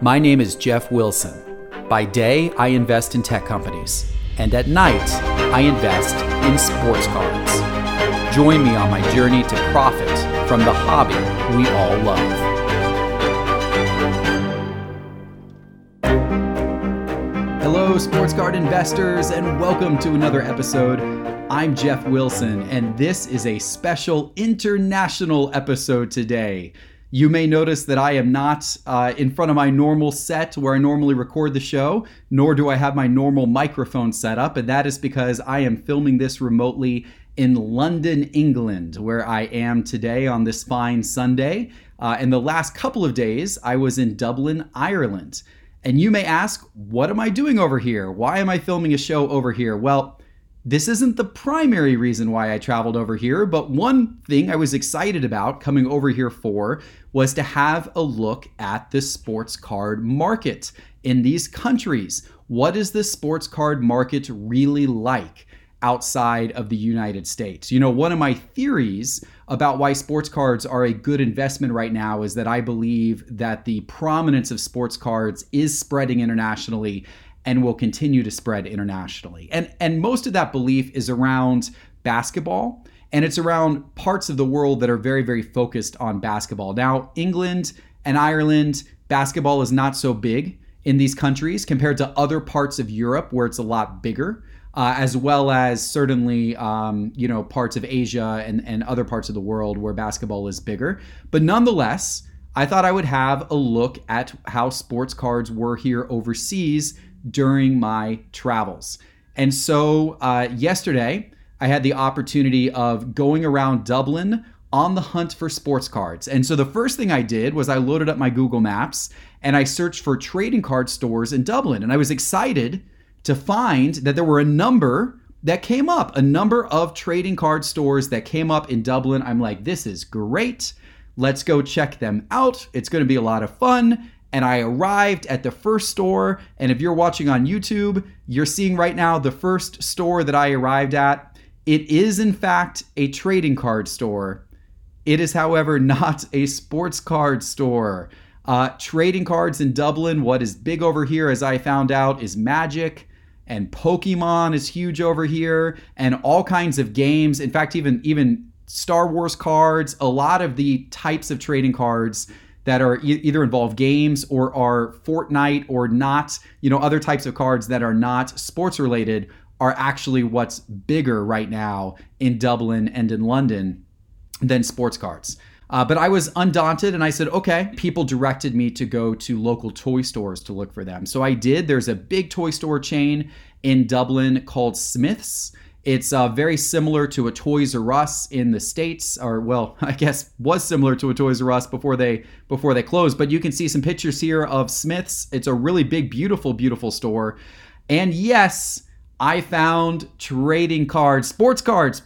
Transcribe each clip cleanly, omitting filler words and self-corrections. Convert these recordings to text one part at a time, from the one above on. My name is Jeff Wilson. By day, I invest in tech companies, and at night, I invest in sports cards. Join me on my journey to profit from the hobby we all love. Hello, sports card investors, and welcome to another episode. I'm Jeff Wilson, and this is a special international episode today. You may notice that I am not in front of my normal set where I normally record the show, nor do I have my normal microphone set up, and that is because I am filming this remotely in London, England, where I am today on this fine Sunday. And the last couple of days, I was in Dublin, Ireland. And you may ask, what am I doing over here? Why am I filming a show over here? Well, this isn't the primary reason why I traveled over here, but one thing I was excited about coming over here for was to have a look at the sports card market in these countries. What is the sports card market really like outside of the United States? You know, one of my theories about why sports cards are a good investment right now is that I believe that the prominence of sports cards is spreading internationally and will continue to spread internationally. And most of that belief is around basketball, and it's around parts of the world that are very, very focused on basketball. Now, England and Ireland, basketball is not so big in these countries compared to other parts of Europe where it's a lot bigger. As well as certainly, parts of Asia and other parts of the world where basketball is bigger. But nonetheless, I thought I would have a look at how sports cards were here overseas during my travels. And so yesterday, I had the opportunity of going around Dublin on the hunt for sports cards. And so the first thing I did was I loaded up my Google Maps and I searched for trading card stores in Dublin. And I was excited to find that there were a number of trading card stores that came up in Dublin. I'm like, this is great. Let's go check them out. It's going to be a lot of fun. And I arrived at the first store. And if you're watching on YouTube, you're seeing right now the first store that I arrived at. It is, in fact, a trading card store. It is, however, not a sports card store. Trading cards in Dublin, what is big over here, as I found out, is Magic. And Pokemon is huge over here, and all kinds of games. In fact, even Star Wars cards, a lot of the types of trading cards that are either involve games or are Fortnite or not, other types of cards that are not sports related are actually what's bigger right now in Dublin and in London than sports cards. But I was undaunted and I said, okay, people directed me to go to local toy stores to look for them. So I did. There's a big toy store chain in Dublin called Smyths. It's very similar to a Toys R Us in the States, or well, I guess was similar to a Toys R Us before they closed. But you can see some pictures here of Smyths. It's a really big, beautiful, beautiful store. And yes, I found trading cards, sports cards.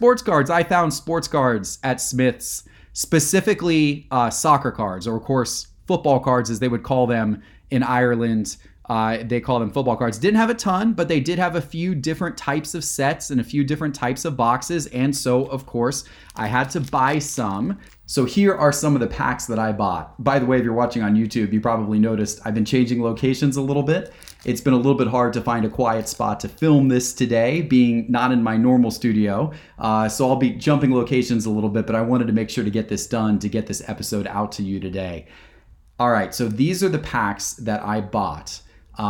I found sports cards at Smyths. Specifically soccer cards, or of course football cards as they would call them in Ireland. They call them football cards. Didn't have a ton, but they did have a few different types of sets and a few different types of boxes. And so, of course, I had to buy some. So here are some of the packs that I bought. By the way, if you're watching on YouTube, you probably noticed I've been changing locations a little bit. It's been a little bit hard to find a quiet spot to film this today, being not in my normal studio. So I'll be jumping locations a little bit, but I wanted to make sure to get this done, to get this episode out to you today. All right, so these are the packs that I bought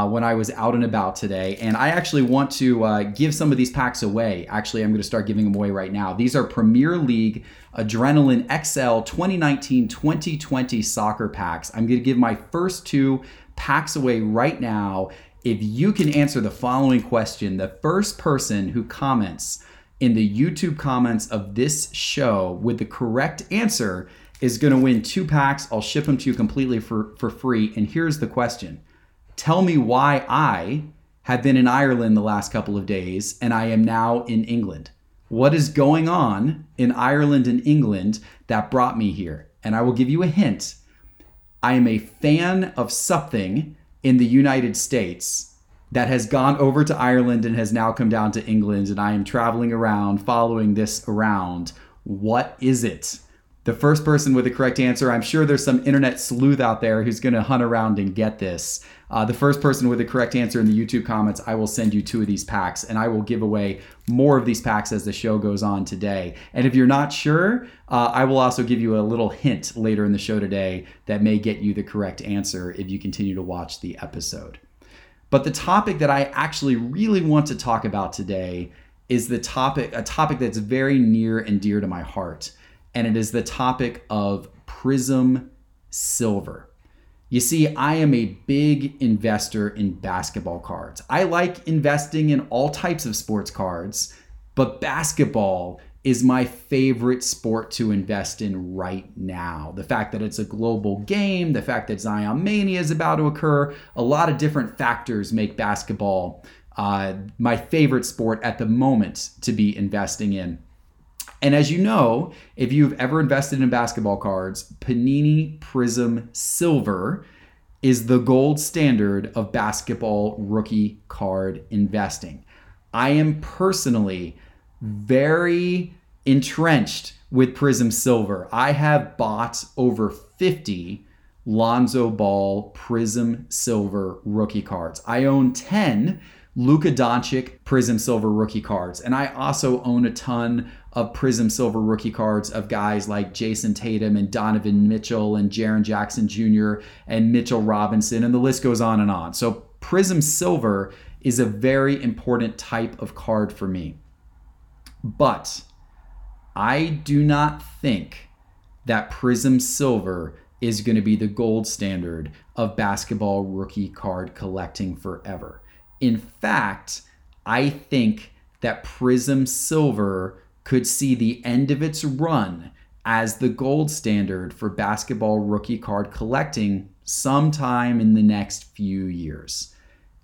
when I was out and about today. And I actually want to give some of these packs away. Actually, I'm going to start giving them away right now. These are Premier League Adrenaline XL 2019-2020 soccer packs. I'm going to give my first two packs away right now if you can answer the following question. The first person who comments in the YouTube comments of this show with the correct answer is going to win two packs. I'll ship them to you completely for free. And here's the question. Tell me why I have been in Ireland the last couple of days and I am now in England. What is going on in Ireland and England that brought me here? And I will give you a hint. I am a fan of something in the United States that has gone over to Ireland and has now come down to England, and I am traveling around, following this around. What is it? the first person with the correct answer, I'm sure there's some internet sleuth out there who's going to hunt around and get this. The first person with the correct answer in the YouTube comments, I will send you 2 of these packs, and I will give away more of these packs as the show goes on today. And if you're not sure, I will also give you a little hint later in the show today that may get you the correct answer if you continue to watch the episode. But the topic that I actually really want to talk about today is a topic that's very near and dear to my heart. And it is the topic of Prizm Silver. You see, I am a big investor in basketball cards. I like investing in all types of sports cards, but basketball is my favorite sport to invest in right now. The fact that it's a global game, the fact that Zion Mania is about to occur, a lot of different factors make basketball my favorite sport at the moment to be investing in. And as you know, if you've ever invested in basketball cards, Panini Prizm Silver is the gold standard of basketball rookie card investing. I am personally very entrenched with Prizm Silver. I have bought over 50 Lonzo Ball Prizm Silver rookie cards. I own 10 Luka Doncic Prizm Silver rookie cards. And I also own a ton of Prizm Silver rookie cards of guys like Jayson Tatum and Donovan Mitchell and Jaren Jackson Jr. and Mitchell Robinson, and the list goes on and on. So Prizm Silver is a very important type of card for me. But I do not think that Prizm Silver is going to be the gold standard of basketball rookie card collecting forever. In fact, I think that Prizm Silver could see the end of its run as the gold standard for basketball rookie card collecting sometime in the next few years.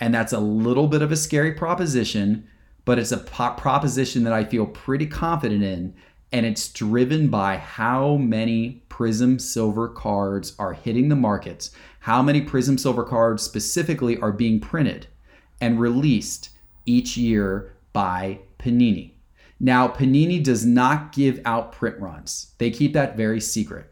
And that's a little bit of a scary proposition, but it's a proposition that I feel pretty confident in, and it's driven by how many Prizm Silver cards are hitting the markets, how many Prizm Silver cards specifically are being printed and released each year by Panini. Now, Panini does not give out print runs. They keep that very secret.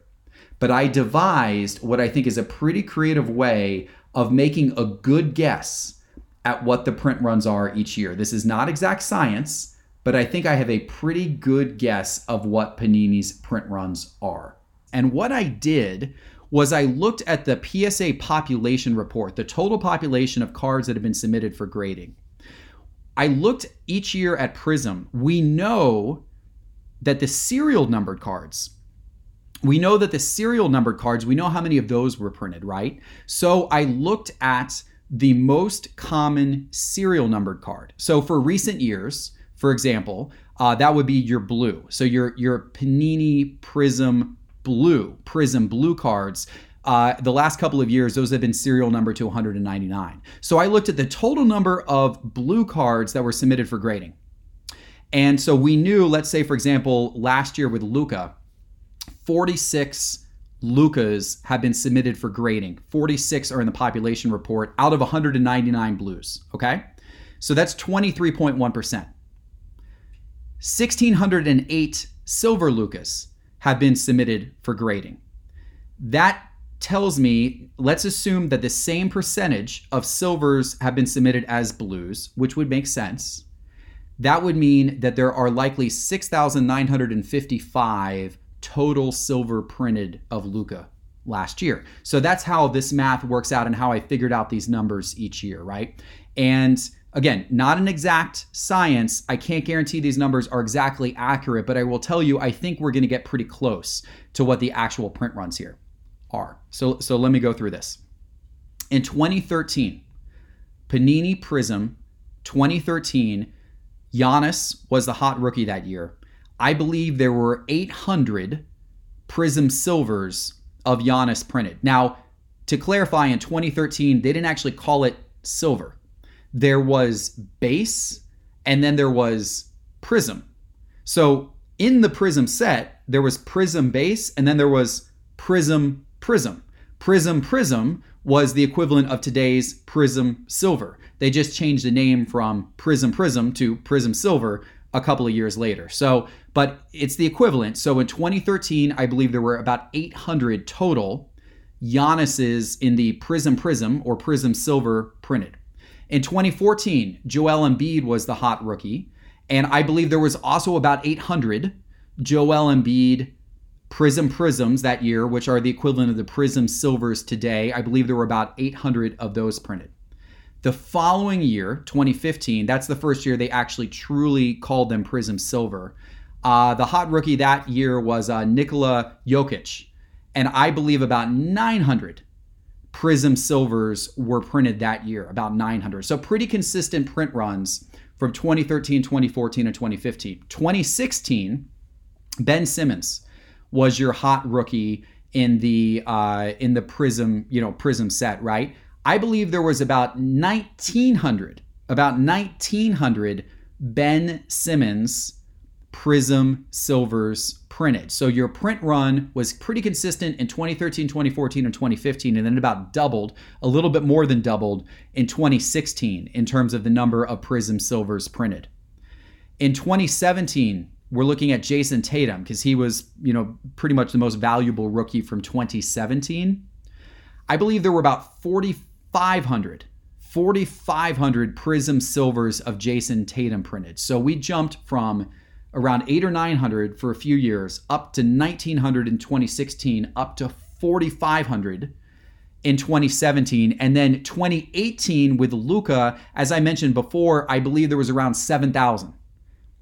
But I devised what I think is a pretty creative way of making a good guess at what the print runs are each year. This is not exact science, but I think I have a pretty good guess of what Panini's print runs are. And what I did was I looked at the PSA population report, the total population of cards that have been submitted for grading. I looked each year at Prizm. We know that the serial numbered cards, we know how many of those were printed, right? So I looked at the most common serial numbered card. So for recent years, for example, that would be your blue. So your Panini Prizm Blue, Prizm Blue cards, the last couple of years, those have been serial number to 199. So I looked at the total number of blue cards that were submitted for grading. And so we knew, let's say, for example, last year with Luka, 46 Lukas have been submitted for grading. 46 are in the population report out of 199 blues, okay? So that's 23.1%. 1,608 silver Lukas have been submitted for grading. That tells me, let's assume that the same percentage of silvers have been submitted as blues, which would make sense. That would mean that there are likely 6,955 total silver printed of Luka last year. So that's how this math works out and how I figured out these numbers each year, right? And again, not an exact science. I can't guarantee these numbers are exactly accurate, but I will tell you, I think we're going to get pretty close to what the actual print runs here are. So let me go through this. In 2013, Panini Prizm 2013, Giannis was the hot rookie that year. I believe there were 800 Prizm Silvers of Giannis printed. Now, to clarify, in 2013, they didn't actually call it silver. There was base, and then there was Prizm. So in the Prizm set, there was Prizm base, and then there was Prizm Prizm. Prizm Prizm was the equivalent of today's Prizm Silver. They just changed the name from Prizm Prizm to Prizm Silver a couple of years later. So but it's the equivalent. So in 2013, I believe there were about 800 total Giannis's in the Prizm or Prizm Silver printed. In 2014, Joel Embiid was the hot rookie, and I believe there was also about 800 Joel Embiid Prisms that year, which are the equivalent of the Prizm Silvers today. I believe there were about 800 of those printed. The following year, 2015, that's the first year they actually truly called them Prizm Silver. The hot rookie that year was Nikola Jokic, and I believe about 900 Prizm Silvers were printed that year, about 900. So pretty consistent print runs from 2013, 2014, and 2015. 2016, Ben Simmons was your hot rookie in the Prizm, Prizm set, right? I believe there was about 1900 Ben Simmons Prizm Silvers printed. So your print run was pretty consistent in 2013, 2014, and 2015, and then about doubled, a little bit more than doubled in 2016 in terms of the number of Prizm Silvers printed. In 2017, we're looking at Jayson Tatum because he was, pretty much the most valuable rookie from 2017. I believe there were about 4,500 Prizm Silvers of Jayson Tatum printed. So we jumped from around 800 or 900 for a few years up to 1,900 in 2016, up to 4,500 in 2017. And then 2018 with Luka, as I mentioned before, I believe there was around 7,000.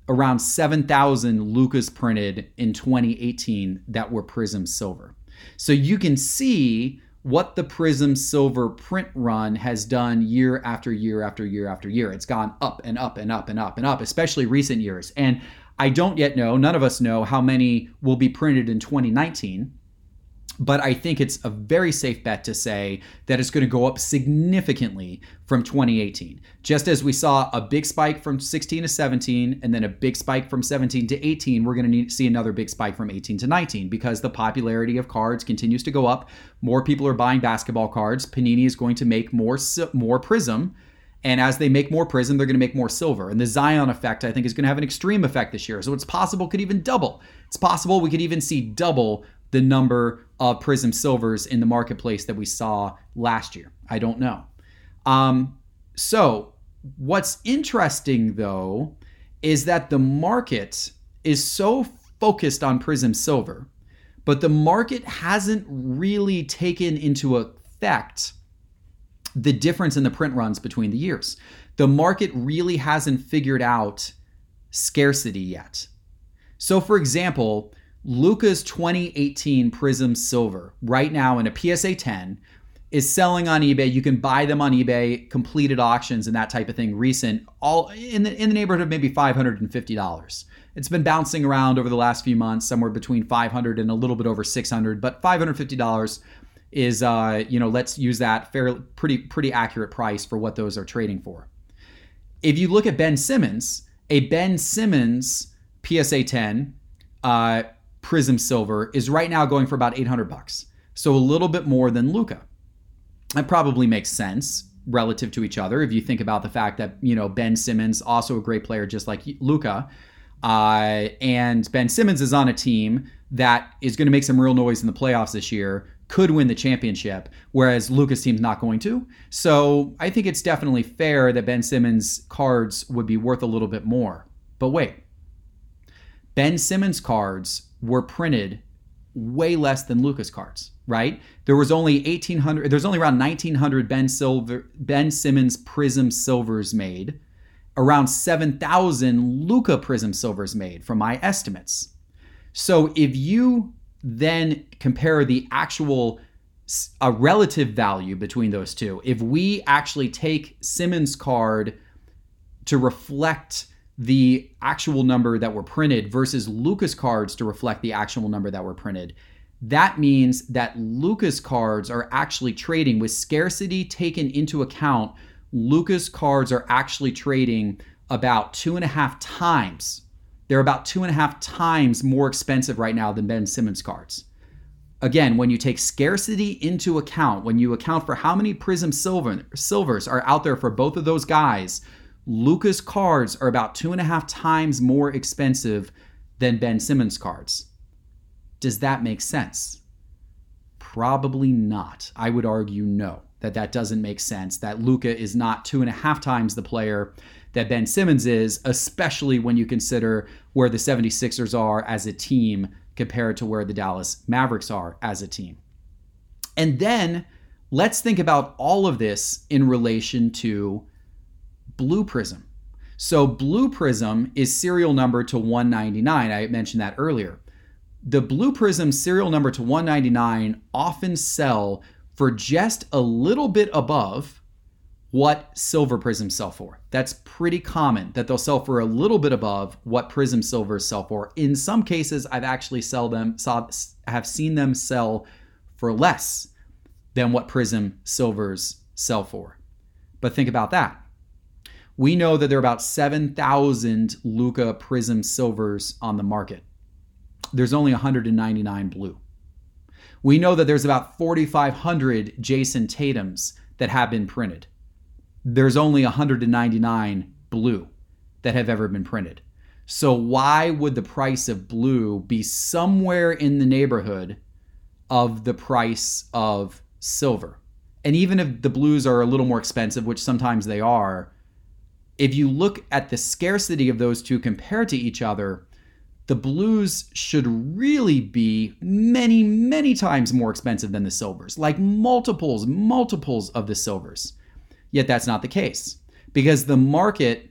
Around 7,000 Lukas printed in 2018 that were Prizm Silver. So you can see what the Prizm Silver print run has done year after year after year after year. It's gone up and up and up and up and up, especially recent years. And I don't yet know, none of us know how many will be printed in 2019, but I think it's a very safe bet to say that it's going to go up significantly from 2018. Just as we saw a big spike from 16 to 17 and then a big spike from 17 to 18, we're going to see another big spike from 18 to 19 because the popularity of cards continues to go up. More people are buying basketball cards. Panini is going to make more Prizm. And as they make more Prizm, they're going to make more silver. And the Zion effect, I think, is going to have an extreme effect this year. So it's possible it could even double. It's possible we could even see double the number of Prizm Silvers in the marketplace that we saw last year. I don't know. So what's interesting, though, is that the market is so focused on Prizm Silver, but the market hasn't really taken into effect the difference in the print runs between the years. The market really hasn't figured out scarcity yet. So, for example, Luka's 2018 Prizm Silver right now in a PSA 10 is selling on eBay. You can buy them on eBay, completed auctions and that type of thing, recent, all in the neighborhood of maybe $550. It's been bouncing around over the last few months, somewhere between 500 and a little bit over 600, but $550 is, let's use that fairly pretty accurate price for what those are trading for. If you look at Ben Simmons, a Ben Simmons PSA 10 Prizm Silver is right now going for about $800, so a little bit more than Luka. That probably makes sense relative to each other if you think about the fact that Ben Simmons, also a great player just like Luka, and Ben Simmons is on a team that is going to make some real noise in the playoffs this year, could win the championship, whereas Luka's team's not going to. So I think it's definitely fair that Ben Simmons cards would be worth a little bit more. But wait, Ben Simmons cards were printed way less than Luka's cards, right? There was only around 1,900 Ben Simmons Prizm Silvers made, around 7,000 Luka Prizm Silvers made from my estimates. So if you then compare the actual relative value between those two, if we actually take Simmons card to reflect the actual number that were printed versus Luka's cards to reflect the actual number that were printed, that means that Luka's cards are actually trading, with scarcity taken into account, Luka's cards are actually trading about 2.5 times. They're about 2.5 times more expensive right now than Ben Simmons cards. Again, when you take scarcity into account, when you account for how many Prizm Silvers are out there for both of those guys, Luka's cards are about 2.5 times more expensive than Ben Simmons cards. Does that make sense? Probably not. I would argue no, that doesn't make sense, that Luka is not 2.5 times the player that Ben Simmons is, especially when you consider where the 76ers are as a team compared to where the Dallas Mavericks are as a team. And then let's think about all of this in relation to Blue Prizm. So Blue Prizm is serial number to 199. I mentioned that earlier. The Blue Prizm serial number to 199 often sell for just a little bit above what Silver Prizm sell for. That's pretty common, that they'll sell for a little bit above what Prizm Silvers sell for. In some cases, I've actually have seen them sell for less than what Prizm Silvers sell for. But think about that. We know that there are about 7,000 Luka Prizm Silvers on the market. There's only 199 blue. We know that there's about 4,500 Jayson Tatums that have been printed. There's only 199 blue that have ever been printed. So why would the price of blue be somewhere in the neighborhood of the price of silver? And even if the blues are a little more expensive, which sometimes they are, if you look at the scarcity of those two compared to each other, the blues should really be many, many times more expensive than the silvers, like multiples of the silvers. Yet that's not the case, because the market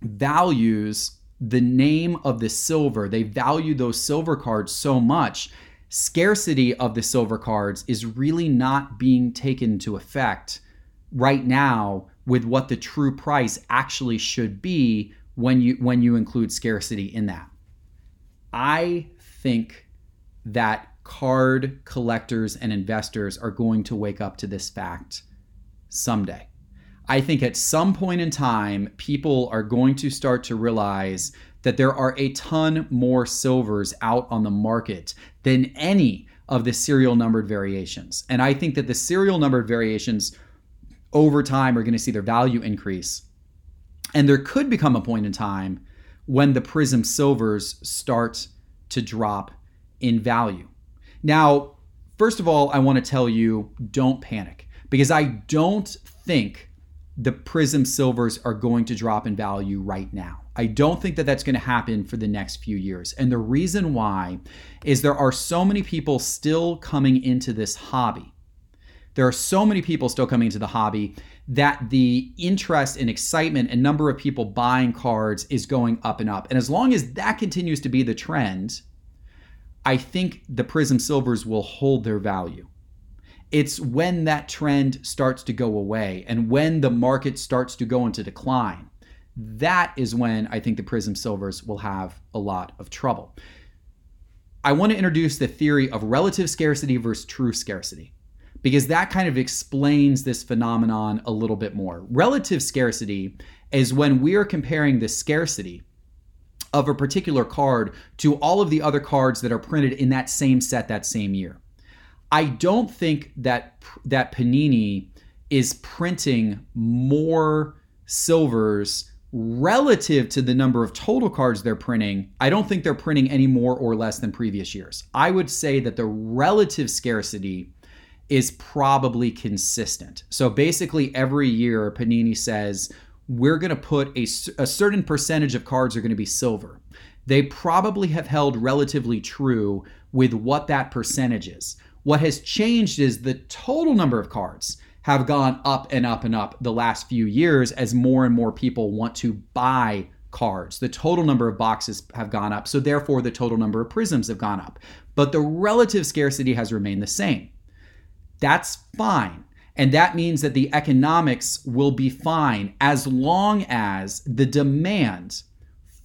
values the name of the silver. They value those silver cards so much. Scarcity of the silver cards is really not being taken into effect right now with what the true price actually should be when you include scarcity in that. I think that card collectors and investors are going to wake up to this fact someday. I think at some point in time, people are going to start to realize that there are a ton more silvers out on the market than any of the serial numbered variations. And I think that the serial numbered variations over time are going to see their value increase. And there could become a point in time when the Prizm Silvers start to drop in value. Now, first of all, I want to tell you, don't panic, because I don't think the Prizm Silvers are going to drop in value right now. I don't think that that's going to happen for the next few years. And the reason why is there are so many people still coming into this hobby. There are so many people still coming into the hobby that the interest and excitement and number of people buying cards is going up and up. And as long as that continues to be the trend, I think the Prizm Silvers will hold their value. It's when that trend starts to go away and when the market starts to go into decline, that is when I think the Prizm Silvers will have a lot of trouble. I want to introduce the theory of relative scarcity versus true scarcity, because that kind of explains this phenomenon a little bit more. Relative scarcity is when we are comparing the scarcity of a particular card to all of the other cards that are printed in that same set that same year. I don't think that Panini is printing more silvers relative to the number of total cards they're printing. I don't think they're printing any more or less than previous years. I would say that the relative scarcity is probably consistent. So basically every year Panini says, we're going to put a certain percentage of cards are going to be silver. They probably have held relatively true with what that percentage is. What has changed is the total number of cards have gone up and up and up the last few years as more and more people want to buy cards. The total number of boxes have gone up, so therefore the total number of prisms have gone up. But the relative scarcity has remained the same. That's fine. And that means that the economics will be fine as long as the demand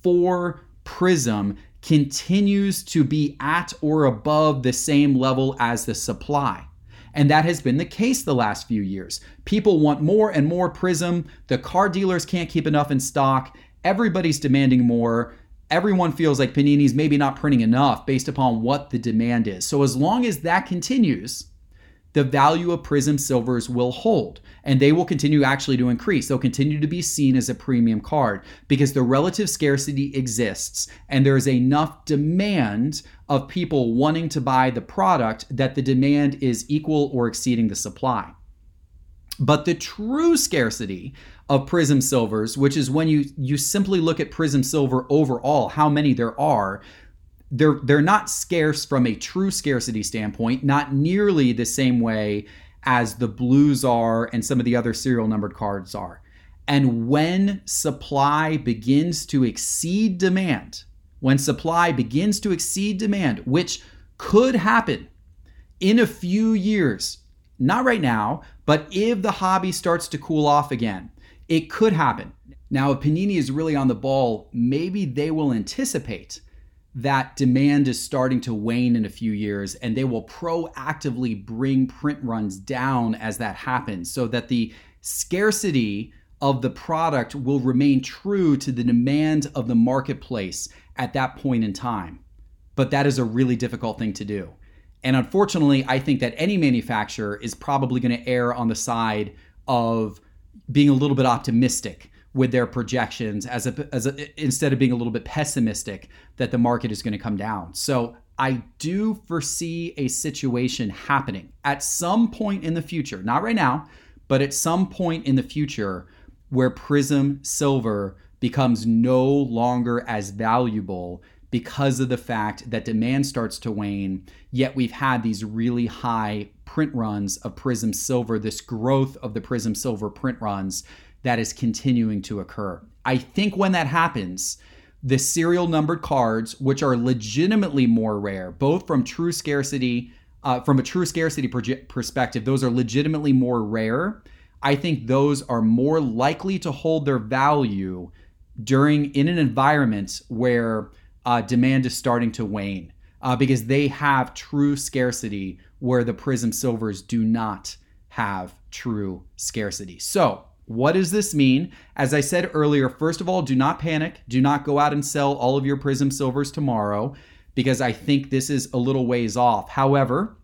for Prizm continues to be at or above the same level as the supply. And that has been the case the last few years. People want more and more Prizm. The car dealers can't keep enough in stock. Everybody's demanding more. Everyone feels like Panini's maybe not printing enough based upon what the demand is. So as long as that continues, the value of Prizm Silvers will hold, and they will continue actually to increase. They'll continue to be seen as a premium card because the relative scarcity exists, and there is enough demand of people wanting to buy the product that the demand is equal or exceeding the supply. But the true scarcity of Prizm Silvers, which is when you simply look at Prizm Silver overall, how many there are, they're not scarce from a true scarcity standpoint, not nearly the same way as the blues are and some of the other serial numbered cards are. And when supply begins to exceed demand, which could happen in a few years, not right now, but if the hobby starts to cool off again, it could happen. Now, if Panini is really on the ball, maybe they will anticipate that demand is starting to wane in a few years, and they will proactively bring print runs down as that happens so that the scarcity of the product will remain true to the demand of the marketplace at that point in time. But that is a really difficult thing to do. And unfortunately, I think that any manufacturer is probably going to err on the side of being a little bit optimistic with their projections instead of being a little bit pessimistic that the market is going to come down. So I do foresee a situation happening at some point in the future, not right now, but at some point in the future where Prizm Silver becomes no longer as valuable because of the fact that demand starts to wane, yet we've had these really high print runs of Prizm Silver, this growth of the Prizm Silver print runs that is continuing to occur. I think when that happens, the serial numbered cards, which are legitimately more rare, both from true scarcity, perspective, those are legitimately more rare. I think those are more likely to hold their value in an environment where demand is starting to wane, because they have true scarcity where the Prizm Silvers do not have true scarcity. So, what does this mean? As I said earlier, first of all, do not panic. Do not go out and sell all of your Prizm Silvers tomorrow, because I think this is a little ways off. However,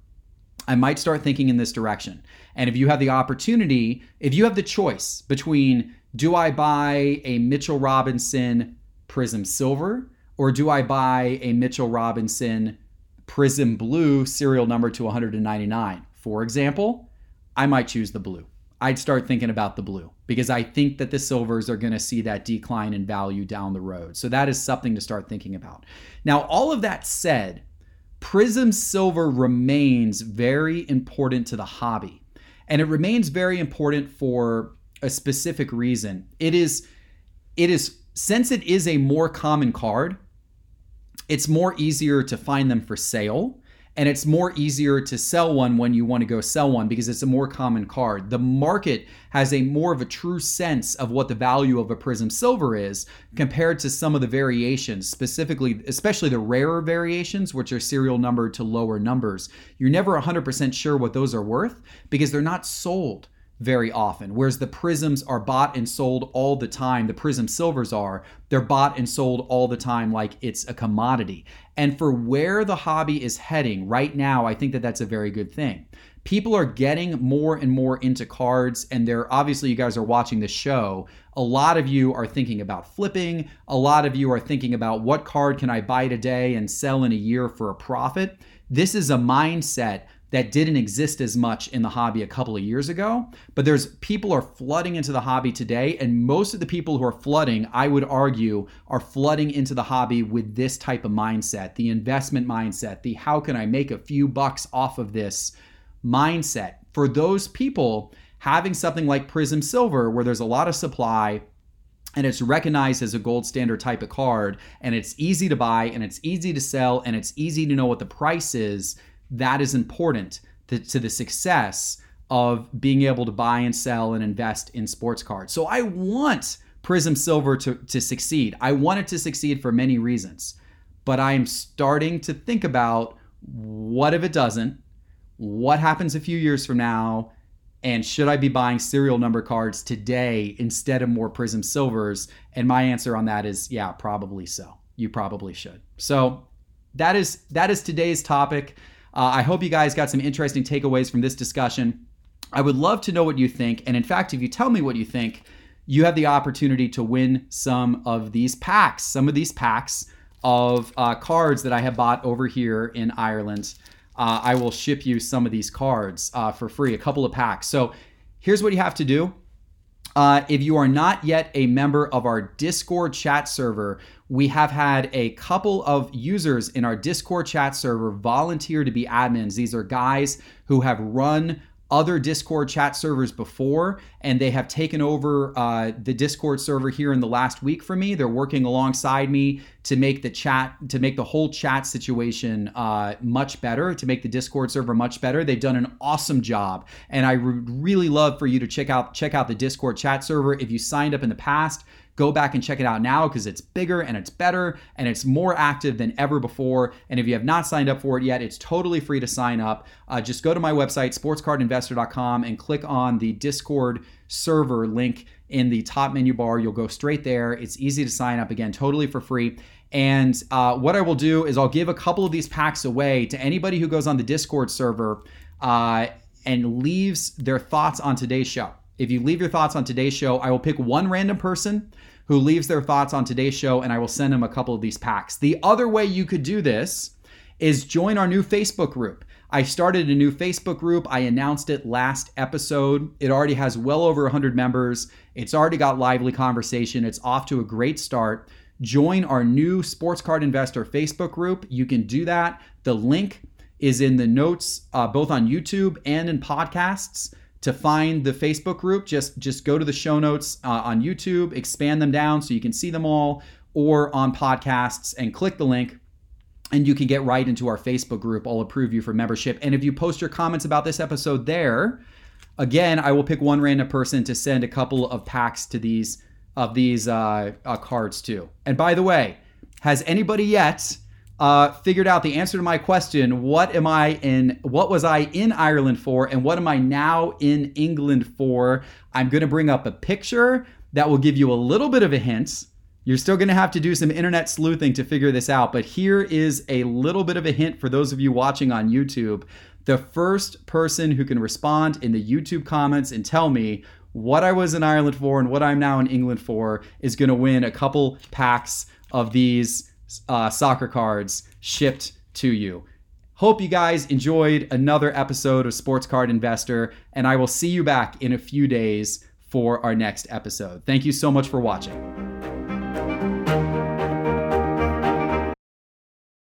I might start thinking in this direction. And if you have the opportunity, if you have the choice between, do I buy a Mitchell Robinson Prizm Silver, or do I buy a Mitchell Robinson Prizm Blue serial number to 199? For example, I might choose the blue. I'd start thinking about the blue, because I think that the silvers are going to see that decline in value down the road. So that is something to start thinking about. Now, all of that said, Prizm Silver remains very important to the hobby, and it remains very important for a specific reason. It is since it is a more common card, it's more easier to find them for sale. And it's more easier to sell one when you want to go sell one, because it's a more common card. The market has a more of a true sense of what the value of a Prizm Silver is compared to some of the variations, specifically, especially the rarer variations, which are serial numbered to lower numbers. You're never 100% sure what those are worth because they're not sold very often, whereas the Prizms are bought and sold all the time. The Prizm Silvers they're bought and sold all the time like it's a commodity. And for where the hobby is heading right now, I think that that's a very good thing. People are getting more and more into cards, and they're obviously, you guys are watching this show. A lot of you are thinking about flipping. A lot of you are thinking about what card can I buy today and sell in a year for a profit. This is a mindset that didn't exist as much in the hobby a couple of years ago, but people are flooding into the hobby today, and most of the people who are flooding, I would argue, are flooding into the hobby with this type of mindset, the investment mindset, the how can I make a few bucks off of this mindset. For those people, having something like Prizm Silver, where there's a lot of supply, and it's recognized as a gold standard type of card, and it's easy to buy, and it's easy to sell, and it's easy to know what the price is, that is important to the success of being able to buy and sell and invest in sports cards. So I want Prizm Silver to succeed. I want it to succeed for many reasons, but I'm starting to think about what if it doesn't, what happens a few years from now, and should I be buying serial number cards today instead of more Prizm Silvers? And my answer on that is, yeah, probably so. You probably should. So that is today's topic. I hope you guys got some interesting takeaways from this discussion. I would love to know what you think. And in fact, if you tell me what you think, you have the opportunity to win some of these packs of cards that I have bought over here in Ireland. I will ship you some of these cards for free, a couple of packs. So here's what you have to do. If you are not yet a member of our Discord chat server, we have had a couple of users in our Discord chat server volunteer to be admins. These are guys who have run other Discord chat servers before, and they have taken over the Discord server here in the last week for me. They're working alongside me to make the whole chat situation much better, to make the Discord server much better. They've done an awesome job, and I would really love for you to check out the Discord chat server. If you signed up in the past, go back and check it out now, because it's bigger and it's better and it's more active than ever before. And if you have not signed up for it yet, it's totally free to sign up. Just go to my website, sportscardinvestor.com, and click on the Discord server link in the top menu bar. You'll go straight there. It's easy to sign up, again, totally for free. And what I will do is I'll give a couple of these packs away to anybody who goes on the Discord server and leaves their thoughts on today's show. If you leave your thoughts on today's show, I will pick one random person who leaves their thoughts on today's show, and I will send them a couple of these packs. The other way you could do this is join our new Facebook group. I started a new Facebook group. I announced it last episode. It already has well over 100 members. It's already got lively conversation. It's off to a great start. Join our new Sports Card Investor Facebook group. You can do that. The link is in the notes, both on YouTube and in podcasts. To find the Facebook group, just go to the show notes on YouTube, expand them down so you can see them all, or on podcasts, and click the link, and you can get right into our Facebook group. I'll approve you for membership. And if you post your comments about this episode there, again, I will pick one random person to send a couple of packs of these cards to. And by the way, has anybody yet figured out the answer to my question? What was I in Ireland for, and what am I now in England for? I'm going to bring up a picture that will give you a little bit of a hint. You're still going to have to do some internet sleuthing to figure this out, but here is a little bit of a hint for those of you watching on YouTube. The first person who can respond in the YouTube comments and tell me what I was in Ireland for and what I'm now in England for is going to win a couple packs of these soccer cards shipped to you. Hope you guys enjoyed another episode of Sports Card Investor, and I will see you back in a few days for our next episode. Thank you so much for watching.